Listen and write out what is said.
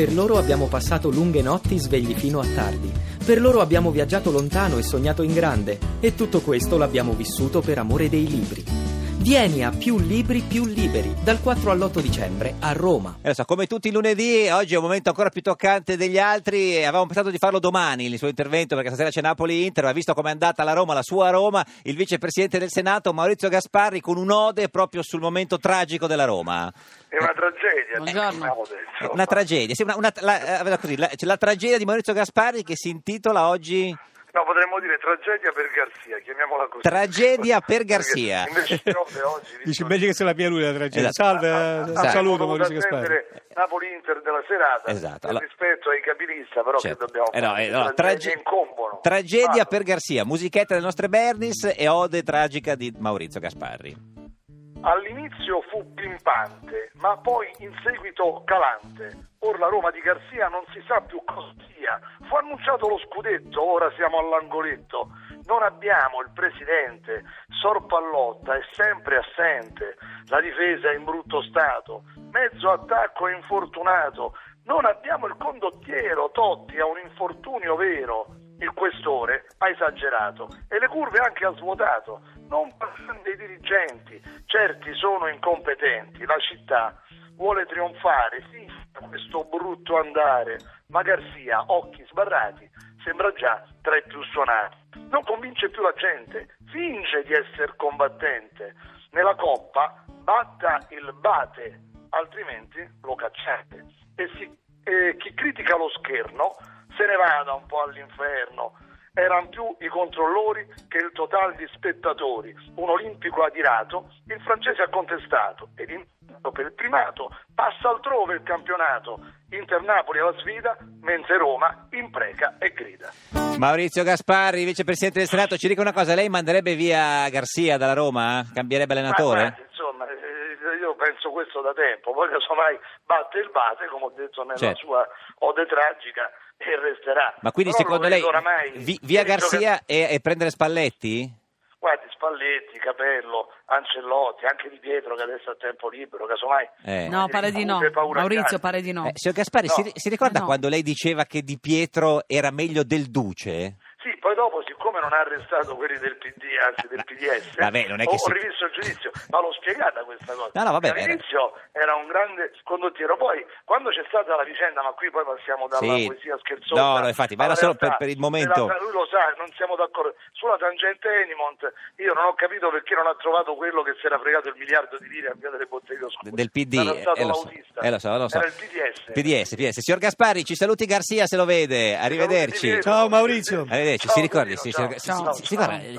Per loro abbiamo passato lunghe notti svegli fino a tardi. Per loro abbiamo viaggiato lontano e sognato in grande. E tutto questo l'abbiamo vissuto per amore dei libri. Vieni a Più Libri, Più Liberi, dal 4 all'8 dicembre a Roma. Adesso, come tutti i lunedì, oggi è un momento ancora più toccante degli altri. Avevamo pensato di farlo domani, il suo intervento, perché stasera c'è Napoli-Inter, ma visto com'è andata la Roma, la sua Roma, il vicepresidente del Senato, Maurizio Gasparri, con un'ode proprio sul momento tragico della Roma. È una tragedia. Buongiorno. Una tragedia, sì, la tragedia di Maurizio Gasparri che si intitola oggi... No, potremmo dire tragedia per Garcia, chiamiamola così. Tragedia per Garcia. Invece oggi dice invece che se la pia lui la tragedia. Esatto. Salve, esatto. Saluto Maurizio Gasparri. Napoli-Inter della serata. Esatto. Allora, rispetto ai capilista, però certo. Che dobbiamo fare? No, tragedia per Garcia, musichetta delle nostre Bernis e ode tragica di Maurizio Gasparri. All'inizio fu pimpante, ma poi in seguito calante. Ora la Roma di Garcia non si sa più cosa sia. Fu annunciato lo scudetto, ora siamo all'angoletto. Non abbiamo il presidente, Sor Pallotta è sempre assente. La difesa è in brutto stato, mezzo attacco è infortunato. Non abbiamo il condottiero, Totti ha un infortunio vero. Il questore ha esagerato e le curve anche ha svuotato. Non passano dei dirigenti, certi sono incompetenti. La città vuole trionfare, fissa questo brutto andare. Ma Garcia, occhi sbarrati, sembra già tra i più suonati. Non convince più la gente, finge di essere combattente. Nella Coppa batta il Bate, altrimenti lo cacciate. E chi critica lo scherno se ne vada un po' all'inferno. Erano più i controllori che il totale di spettatori. Un olimpico adirato, il francese ha contestato ed intanto per il primato passa altrove il campionato. Inter-Napoli alla sfida, mentre Roma impreca e grida. Maurizio Gasparri, vicepresidente del Senato, ci dica una cosa: lei manderebbe via Garcia dalla Roma? Cambierebbe allenatore? Io penso questo da tempo, poi casomai batte il Bate, come ho detto nella sua ode tragica, e resterà. Ma quindi però secondo lei via Garcia e prendere Spalletti? Guardi, Spalletti, Capello, Ancelotti, anche Di Pietro che adesso ha tempo libero, casomai... No, pare di no, Maurizio, pare di no. Signor Gasparri, no. Si ricorda quando lei diceva che Di Pietro era meglio del Duce? Sì, poi dopo, siccome non ha arrestato quelli del PD, anzi del PDS, vabbè, non è che ho rivisto il giudizio, ma l'ho spiegata questa cosa. No, vabbè, all'inizio era un grande condottiero, poi quando c'è stata la vicenda, ma qui poi passiamo dalla poesia scherzosa. No, infatti, ma era solo per il momento. Lui lo sa, non siamo d'accordo. Sulla tangente Enimont, io non ho capito perché non ha trovato quello che si era fregato il $1 miliardo a via delle botteglie oscure. Del PD, lo so. Era il PDS. PDS. Signor Gasparri, ci saluti Garcia se lo vede, arrivederci. Ciao Maurizio. Ciao, si ricorda